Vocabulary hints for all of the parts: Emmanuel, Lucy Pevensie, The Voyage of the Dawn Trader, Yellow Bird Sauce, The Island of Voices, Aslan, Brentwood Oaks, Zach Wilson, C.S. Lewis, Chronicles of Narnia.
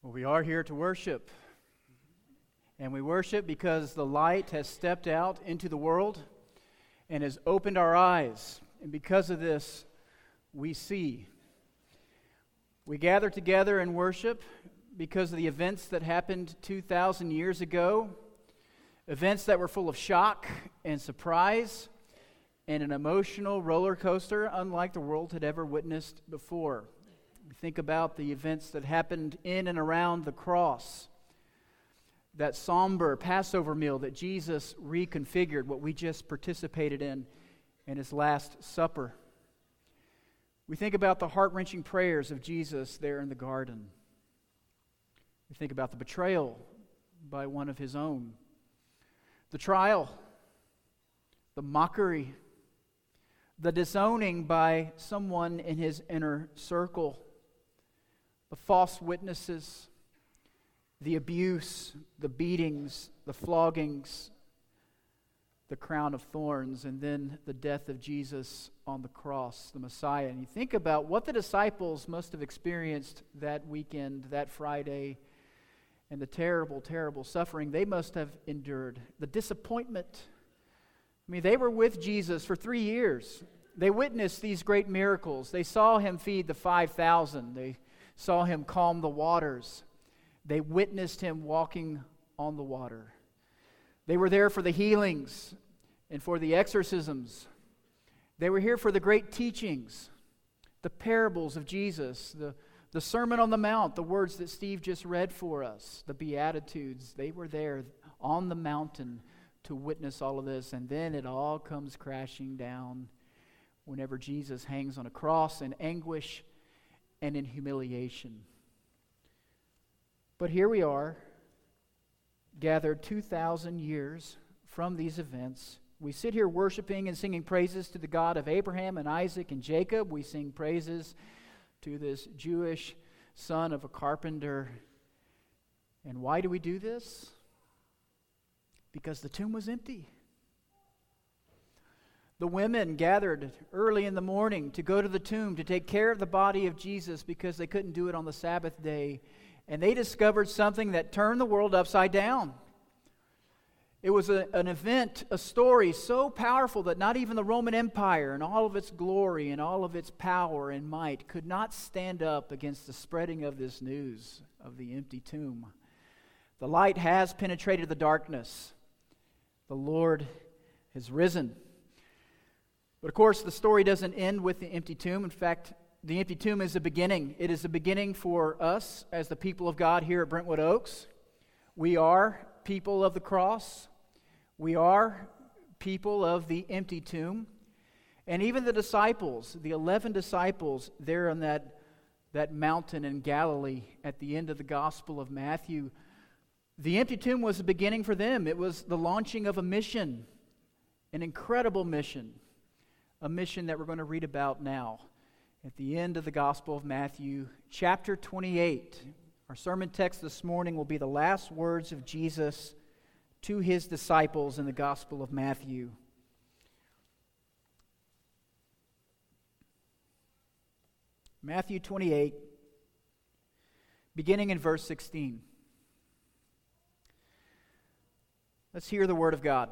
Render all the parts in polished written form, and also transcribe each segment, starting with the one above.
Well, we are here to worship, and we worship because the light has stepped out into the world and has opened our eyes, and because of this, we see. We gather together and worship because of the events that happened 2,000 years ago, events that were full of shock and surprise and an emotional roller coaster unlike the world had ever witnessed before. We think about the events that happened in and around the cross, that somber Passover meal that Jesus reconfigured, what we just participated in his Last Supper. We think about the heart-wrenching prayers of Jesus there in the garden. We think about the betrayal by one of his own, the trial, the mockery, the disowning by someone in his inner circle, the false witnesses, the abuse, the beatings, the floggings, the crown of thorns, and then the death of Jesus on the cross, the Messiah. And you think about what the disciples must have experienced that weekend, that Friday, and the terrible, terrible suffering they must have endured, the disappointment. I mean, they were with Jesus for 3 years. They witnessed these great miracles. They saw him feed the 5,000. They saw him calm the waters. They witnessed him walking on the water. They were there for the healings and for the exorcisms. They were here for the great teachings, the parables of Jesus, the Sermon on the Mount, the words that Steve just read for us, the Beatitudes. They were there on the mountain to witness all of this, and then it all comes crashing down whenever Jesus hangs on a cross in anguish and in humiliation. But here we are, gathered 2,000 years from these events. We sit here worshiping and singing praises to the God of Abraham and Isaac and Jacob. We sing praises to this Jewish son of a carpenter. And why do we do this? Because the tomb was empty. The women gathered early in the morning to go to the tomb to take care of the body of Jesus because they couldn't do it on the Sabbath day. And they discovered something that turned the world upside down. It was an event, a story so powerful that not even the Roman Empire and all of its glory and all of its power and might could not stand up against the spreading of this news of the empty tomb. The light has penetrated the darkness. The Lord has risen. But of course, the story doesn't end with the empty tomb. In fact, the empty tomb is a beginning. It is a beginning for us as the people of God here at Brentwood Oaks. We are people of the cross. We are people of the empty tomb. And even the disciples, the 11 disciples there on that mountain in Galilee at the end of the Gospel of Matthew, the empty tomb was a beginning for them. It was the launching of a mission, an incredible mission, a mission that we're going to read about now. At the end of the Gospel of Matthew, chapter 28, our sermon text this morning will be the last words of Jesus to his disciples in the Gospel of Matthew. Matthew 28, beginning in verse 16. Let's hear the Word of God.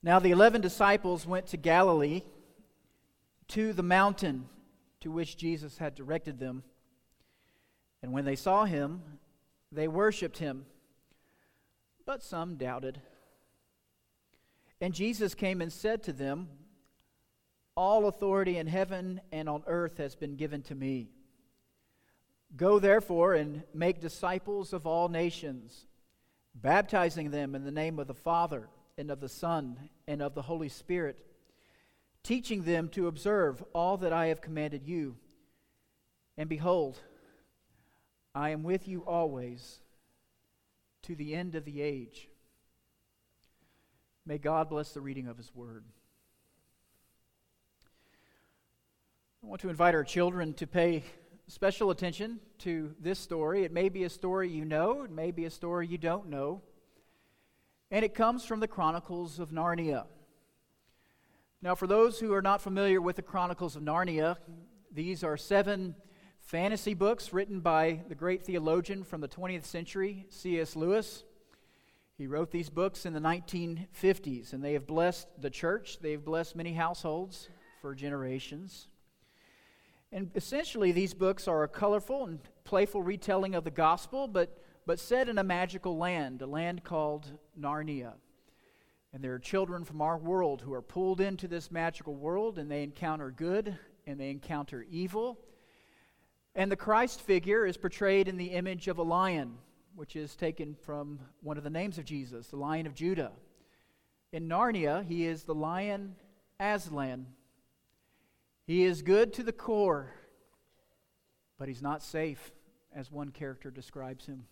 Now the 11 disciples went to Galilee, to the mountain to which Jesus had directed them. And when they saw him, they worshipped him, but some doubted. And Jesus came and said to them, "All authority in heaven and on earth has been given to me. Go therefore and make disciples of all nations, baptizing them in the name of the Father and of the Son, and of the Holy Spirit, teaching them to observe all that I have commanded you. And behold, I am with you always, to the end of the age." May God bless the reading of his word. I want to invite our children to pay special attention to this story. It may be a story you know, it may be a story you don't know. And it comes from the Chronicles of Narnia. Now, for those who are not familiar with the Chronicles of Narnia, These are 7 fantasy books written by the great theologian from the 20th century, C.S. Lewis. He wrote these books in the 1950s, and they have blessed the church. They've blessed many households for generations. And essentially, these books are a colorful and playful retelling of the gospel, but set in a magical land, a land called Narnia. And there are children from our world who are pulled into this magical world, and they encounter good, and they encounter evil. And the Christ figure is portrayed in the image of a lion, which is taken from one of the names of Jesus, the Lion of Judah. In Narnia, he is the lion Aslan. He is good to the core, but he's not safe, as one character describes him.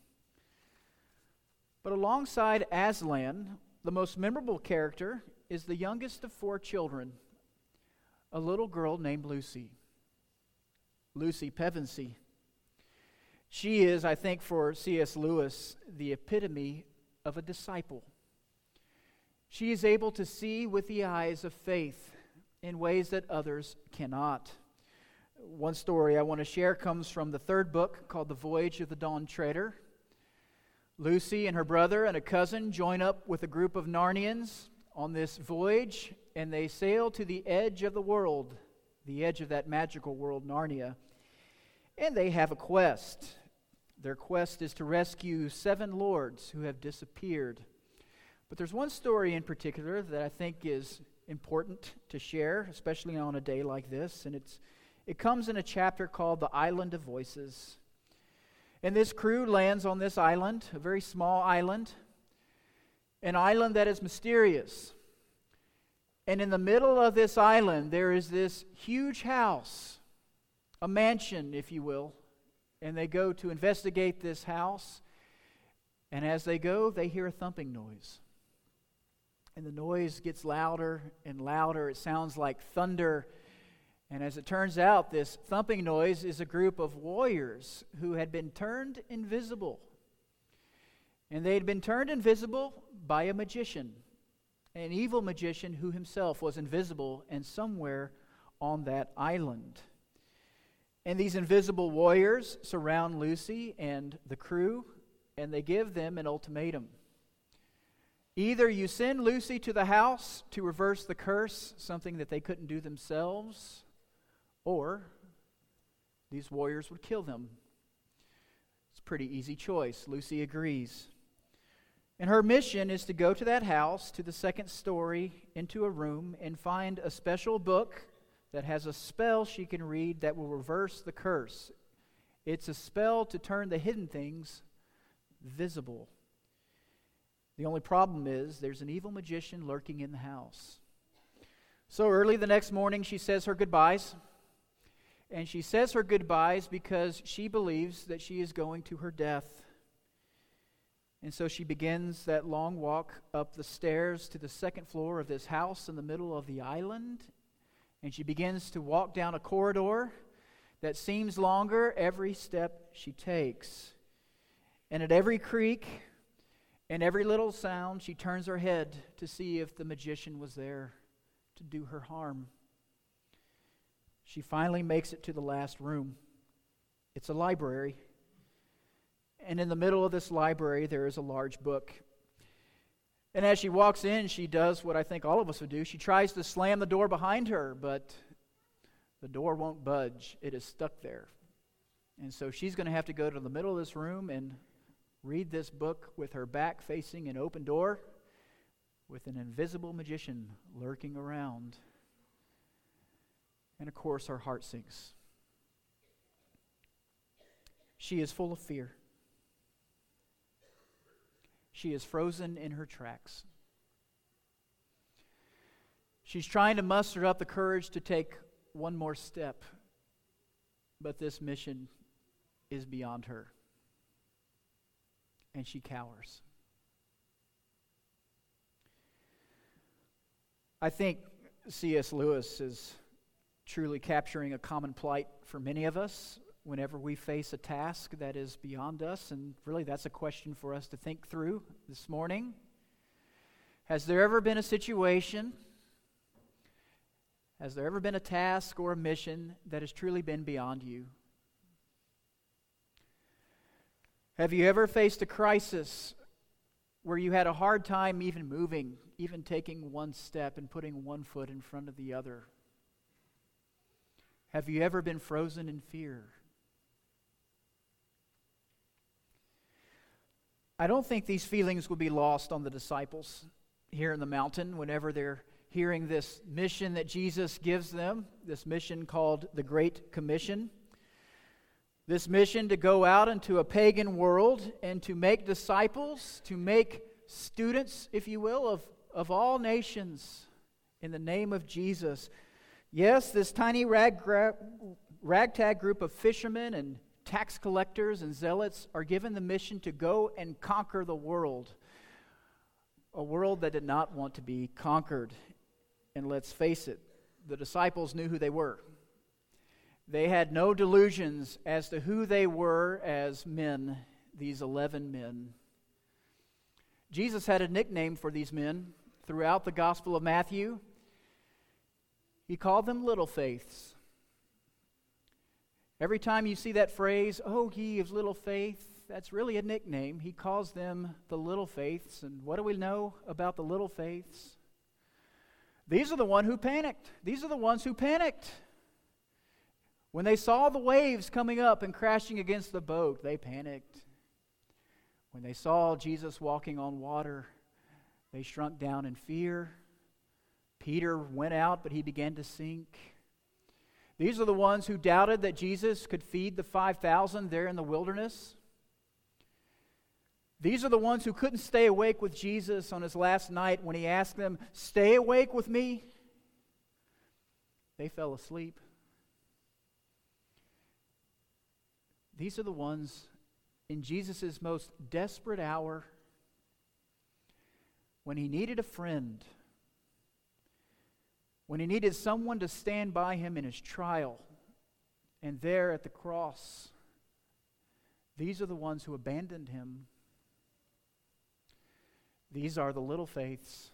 But alongside Aslan, the most memorable character is the youngest of 4 children, a little girl named Lucy. Lucy Pevensie. She is, I think, for C.S. Lewis, the epitome of a disciple. She is able to see with the eyes of faith in ways that others cannot. One story I want to share comes from the 3rd book called The Voyage of the Dawn Trader. Lucy and her brother and a cousin join up with a group of Narnians on this voyage, and they sail to the edge of the world, the edge of that magical world, Narnia. And they have a quest. Their quest is to rescue 7 lords who have disappeared. But there's one story in particular that I think is important to share, especially on a day like this, and it comes in a chapter called The Island of Voices. And this crew lands on this island, a very small island, an island that is mysterious. And in the middle of this island, there is this huge house, a mansion, if you will. And they go to investigate this house. And as they go, they hear a thumping noise. And the noise gets louder and louder. It sounds like thunder. And as it turns out, this thumping noise is a group of warriors who had been turned invisible. And they had been turned invisible by a magician, an evil magician who himself was invisible and somewhere on that island. And these invisible warriors surround Lucy and the crew, and they give them an ultimatum. Either you send Lucy to the house to reverse the curse, something that they couldn't do themselves, or these warriors would kill them. It's a pretty easy choice. Lucy agrees. And her mission is to go to that house, to the 2nd story, into a room, and find a special book that has a spell she can read that will reverse the curse. It's a spell to turn the hidden things visible. The only problem is there's an evil magician lurking in the house. So early the next morning, she says her goodbyes. And she says her goodbyes because she believes that she is going to her death. And so she begins that long walk up the stairs to the 2nd floor of this house in the middle of the island. And she begins to walk down a corridor that seems longer every step she takes. And at every creak and every little sound, she turns her head to see if the magician was there to do her harm. She finally makes it to the last room. It's a library. And in the middle of this library, there is a large book. And as she walks in, she does what I think all of us would do. She tries to slam the door behind her, but the door won't budge. It is stuck there. And so she's going to have to go to the middle of this room and read this book with her back facing an open door with an invisible magician lurking around. And of course, her heart sinks. She is full of fear. She is frozen in her tracks. She's trying to muster up the courage to take one more step, but this mission is beyond her, and she cowers. I think C.S. Lewis is truly capturing a common plight for many of us whenever we face a task that is beyond us. And really, that's a question for us to think through this morning. Has there ever been a situation, Has there ever been a task or a mission that has truly been beyond you? Have you ever faced a crisis where you had a hard time even moving, even taking one step and putting one foot in front of the other? Have you ever been frozen in fear? I don't think these feelings will be lost on the disciples here in the mountain whenever they're hearing this mission that Jesus gives them, this mission called the Great Commission. This mission to go out into a pagan world and to make disciples, to make students, if you will, of all nations in the name of Jesus. Yes, this tiny ragtag group of fishermen and tax collectors and zealots are given the mission to go and conquer the world, a world that did not want to be conquered. And let's face it, the disciples knew who they were. They had no delusions as to who they were as men, these 11 men. Jesus had a nickname for these men throughout the Gospel of Matthew. He called them little faiths. Every time you see that phrase, "Oh, ye of little faith," that's really a nickname. He calls them the little faiths. And what do we know about the little faiths? These are the ones who panicked. When they saw the waves coming up and crashing against the boat, they panicked. When they saw Jesus walking on water, they shrunk down in fear. Peter went out, but he began to sink. These are the ones who doubted that Jesus could feed the 5,000 there in the wilderness. These are the ones who couldn't stay awake with Jesus on his last night when he asked them, "Stay awake with me." They fell asleep. These are the ones in Jesus' most desperate hour when he needed a friend, when he needed someone to stand by him in his trial, and there at the cross, these are the ones who abandoned him. These are the little faiths.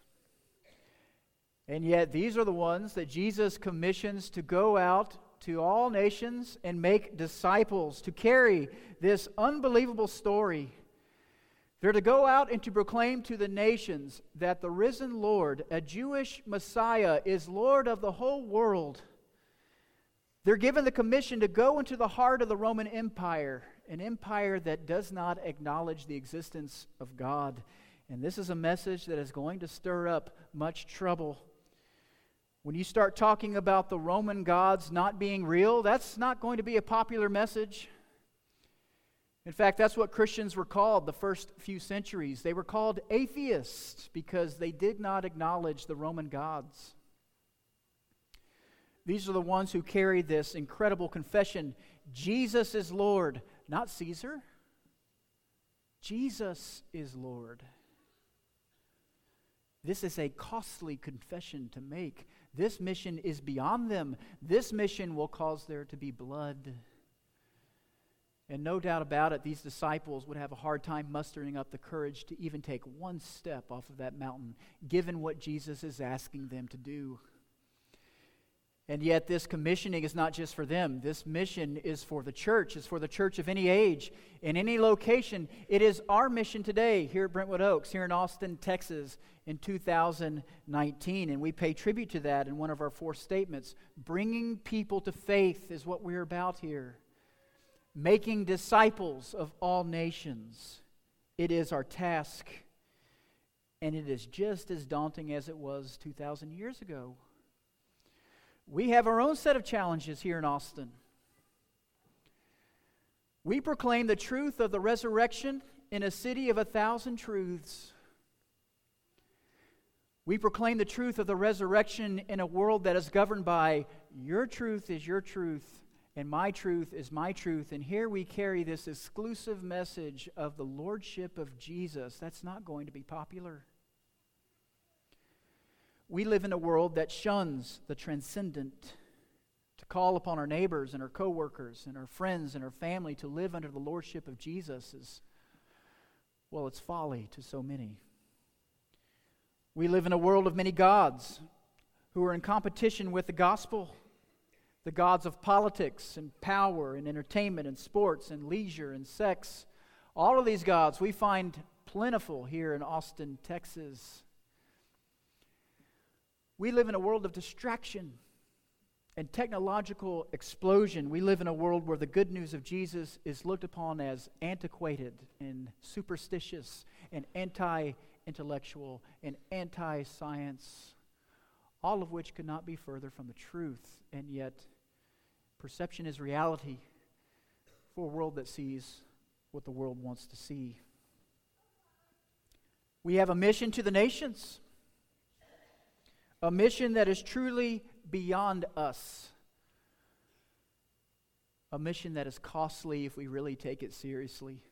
And yet these are the ones that Jesus commissions to go out to all nations and make disciples, to carry this unbelievable story. They're to go out and to proclaim to the nations that the risen Lord, a Jewish Messiah, is Lord of the whole world. They're given the commission to go into the heart of the Roman Empire, an empire that does not acknowledge the existence of God. And this is a message that is going to stir up much trouble. When you start talking about the Roman gods not being real, that's not going to be a popular message. In fact, that's what Christians were called the first few centuries. They were called atheists because they did not acknowledge the Roman gods. These are the ones who carry this incredible confession. Jesus is Lord, not Caesar. Jesus is Lord. This is a costly confession to make. This mission is beyond them. This mission will cause there to be blood. And no doubt about it, these disciples would have a hard time mustering up the courage to even take one step off of that mountain, given what Jesus is asking them to do. And yet this commissioning is not just for them. This mission is for the church. It's for the church of any age, in any location. It is our mission today here at Brentwood Oaks, here in Austin, Texas, in 2019. And we pay tribute to that in one of our four statements. Bringing people to faith is what we're about here. Making disciples of all nations. It is our task. And it is just as daunting as it was 2,000 years ago. We have our own set of challenges here in Austin. We proclaim the truth of the resurrection in a city of 1,000 truths. We proclaim the truth of the resurrection in a world that is governed by your truth is your truth, and my truth is my truth. And here we carry this exclusive message of the Lordship of Jesus. That's not going to be popular. We live in a world that shuns the transcendent, to call upon our neighbors and our coworkers and our friends and our family to live under the Lordship of Jesus is, well, it's folly to so many. We live in a world of many gods, who are in competition with the gospel, the gods of politics and power and entertainment and sports and leisure and sex. All of these gods we find plentiful here in Austin, Texas. We live in a world of distraction and technological explosion. We live in a world where the good news of Jesus is looked upon as antiquated and superstitious and anti-intellectual and anti-science, all of which could not be further from the truth. And yet, perception is reality for a world that sees what the world wants to see. We have a mission to the nations, a mission that is truly beyond us, a mission that is costly if we really take it seriously.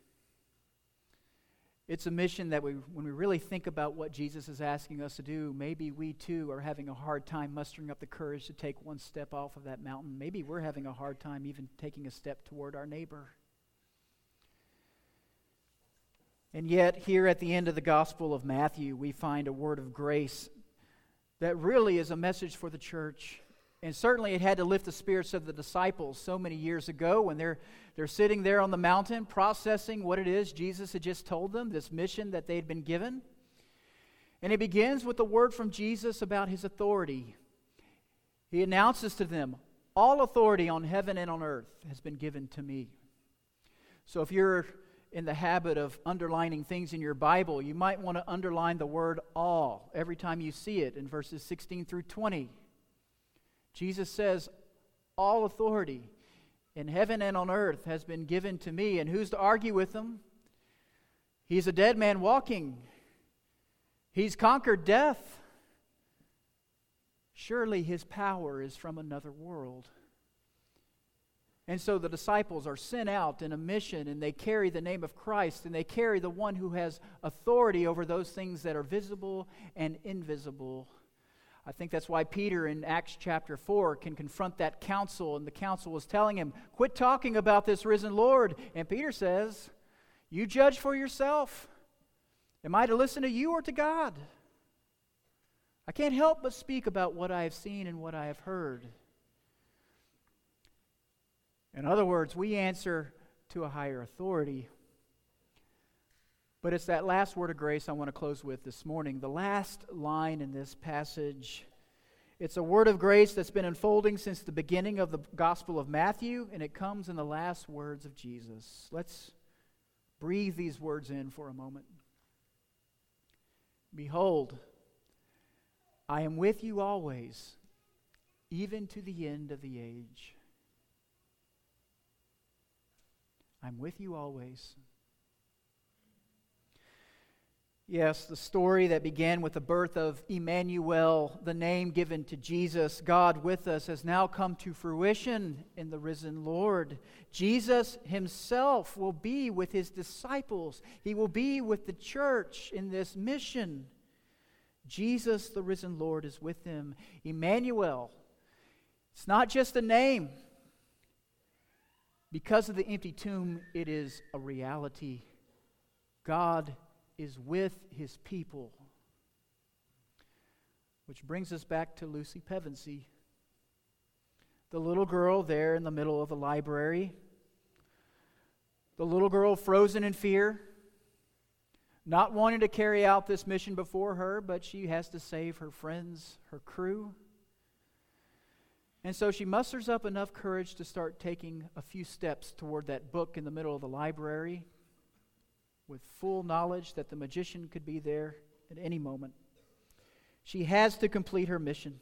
It's a mission that when we really think about what Jesus is asking us to do, maybe we too are having a hard time mustering up the courage to take one step off of that mountain. Maybe we're having a hard time even taking a step toward our neighbor. And yet, here at the end of the Gospel of Matthew, we find a word of grace that really is a message for the church. And certainly it had to lift the spirits of the disciples so many years ago when they're sitting there on the mountain processing what it is Jesus had just told them, this mission that they'd been given. And it begins with the word from Jesus about his authority. He announces to them, "All authority on heaven and on earth has been given to me." So if you're in the habit of underlining things in your Bible, you might want to underline the word all every time you see it in verses 16 through 20. Jesus says, all authority in heaven and on earth has been given to me. And who's to argue with him? He's a dead man walking. He's conquered death. Surely his power is from another world. And so the disciples are sent out in a mission, and they carry the name of Christ, and they carry the one who has authority over those things that are visible and invisible. I think that's why Peter in Acts chapter 4 can confront that council, and the council is telling him, quit talking about this risen Lord. And Peter says, you judge for yourself. Am I to listen to you or to God? I can't help but speak about what I have seen and what I have heard. In other words, we answer to a higher authority. But it's that last word of grace I want to close with this morning. The last line in this passage. It's a word of grace that's been unfolding since the beginning of the Gospel of Matthew, and it comes in the last words of Jesus. Let's breathe these words in for a moment. Behold, I am with you always, even to the end of the age. I'm with you always. Yes, the story that began with the birth of Emmanuel, the name given to Jesus, God with us, has now come to fruition in the risen Lord. Jesus himself will be with his disciples. He will be with the church in this mission. Jesus, the risen Lord, is with them. Emmanuel, it's not just a name. Because of the empty tomb, it is a reality. God is with his people. Which brings us back to Lucy Pevensie, the little girl there in the middle of the library, the little girl frozen in fear, not wanting to carry out this mission before her, but she has to save her friends, her crew. And so she musters up enough courage to start taking a few steps toward that book in the middle of the library with full knowledge that the magician could be there at any moment. She has to complete her mission.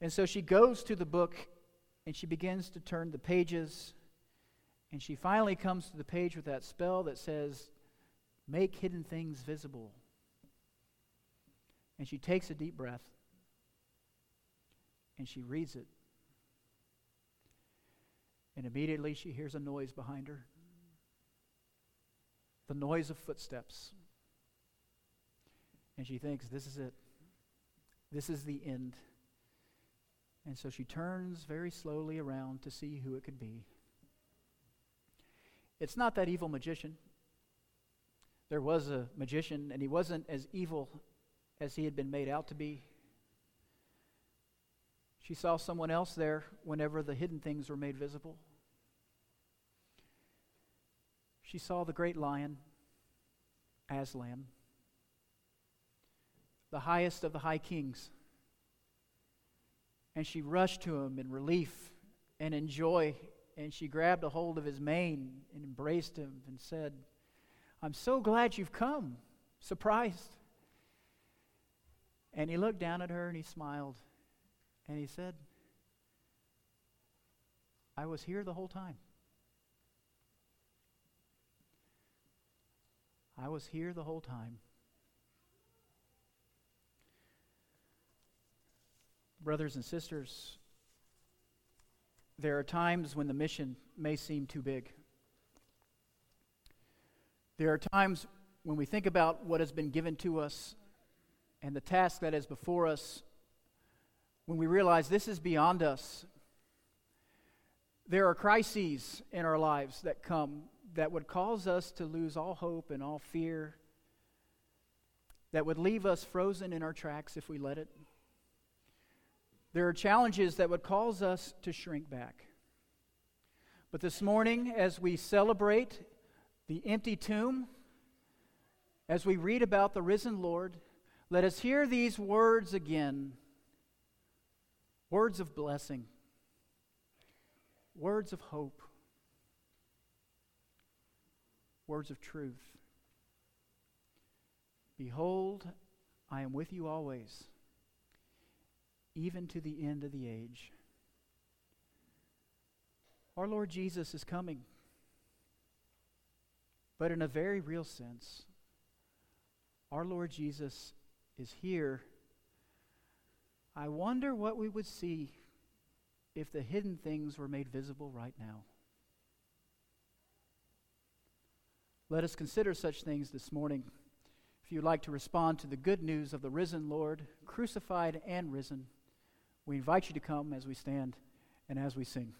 And so she goes to the book and she begins to turn the pages, and she finally comes to the page with that spell that says, make hidden things visible. And she takes a deep breath and she reads it. And immediately she hears a noise behind her. The noise of footsteps. And she thinks, this is it. This is the end. And so she turns very slowly around to see who it could be. It's not that evil magician. There was a magician, and he wasn't as evil as he had been made out to be. She saw someone else there whenever the hidden things were made visible. She saw the great lion, Aslan, the highest of the high kings. And she rushed to him in relief and in joy, and she grabbed a hold of his mane and embraced him and said, "I'm so glad you've come." Surprised. And he looked down at her and he smiled and he said, "I was here the whole time. I was here the whole time." Brothers and sisters, there are times when the mission may seem too big. There are times when we think about what has been given to us and the task that is before us, when we realize this is beyond us. There are crises in our lives that come that would cause us to lose all hope and all fear, that would leave us frozen in our tracks if we let it. There are challenges that would cause us to shrink back. But this morning, as we celebrate the empty tomb, as we read about the risen Lord, let us hear these words again. Words of blessing. Words of hope. Words of truth. Behold, I am with you always, even to the end of the age. Our Lord Jesus is coming, but in a very real sense, our Lord Jesus is here. I wonder what we would see if the hidden things were made visible right now. Let us consider such things this morning. If you'd like to respond to the good news of the risen Lord, crucified and risen, we invite you to come as we stand and as we sing.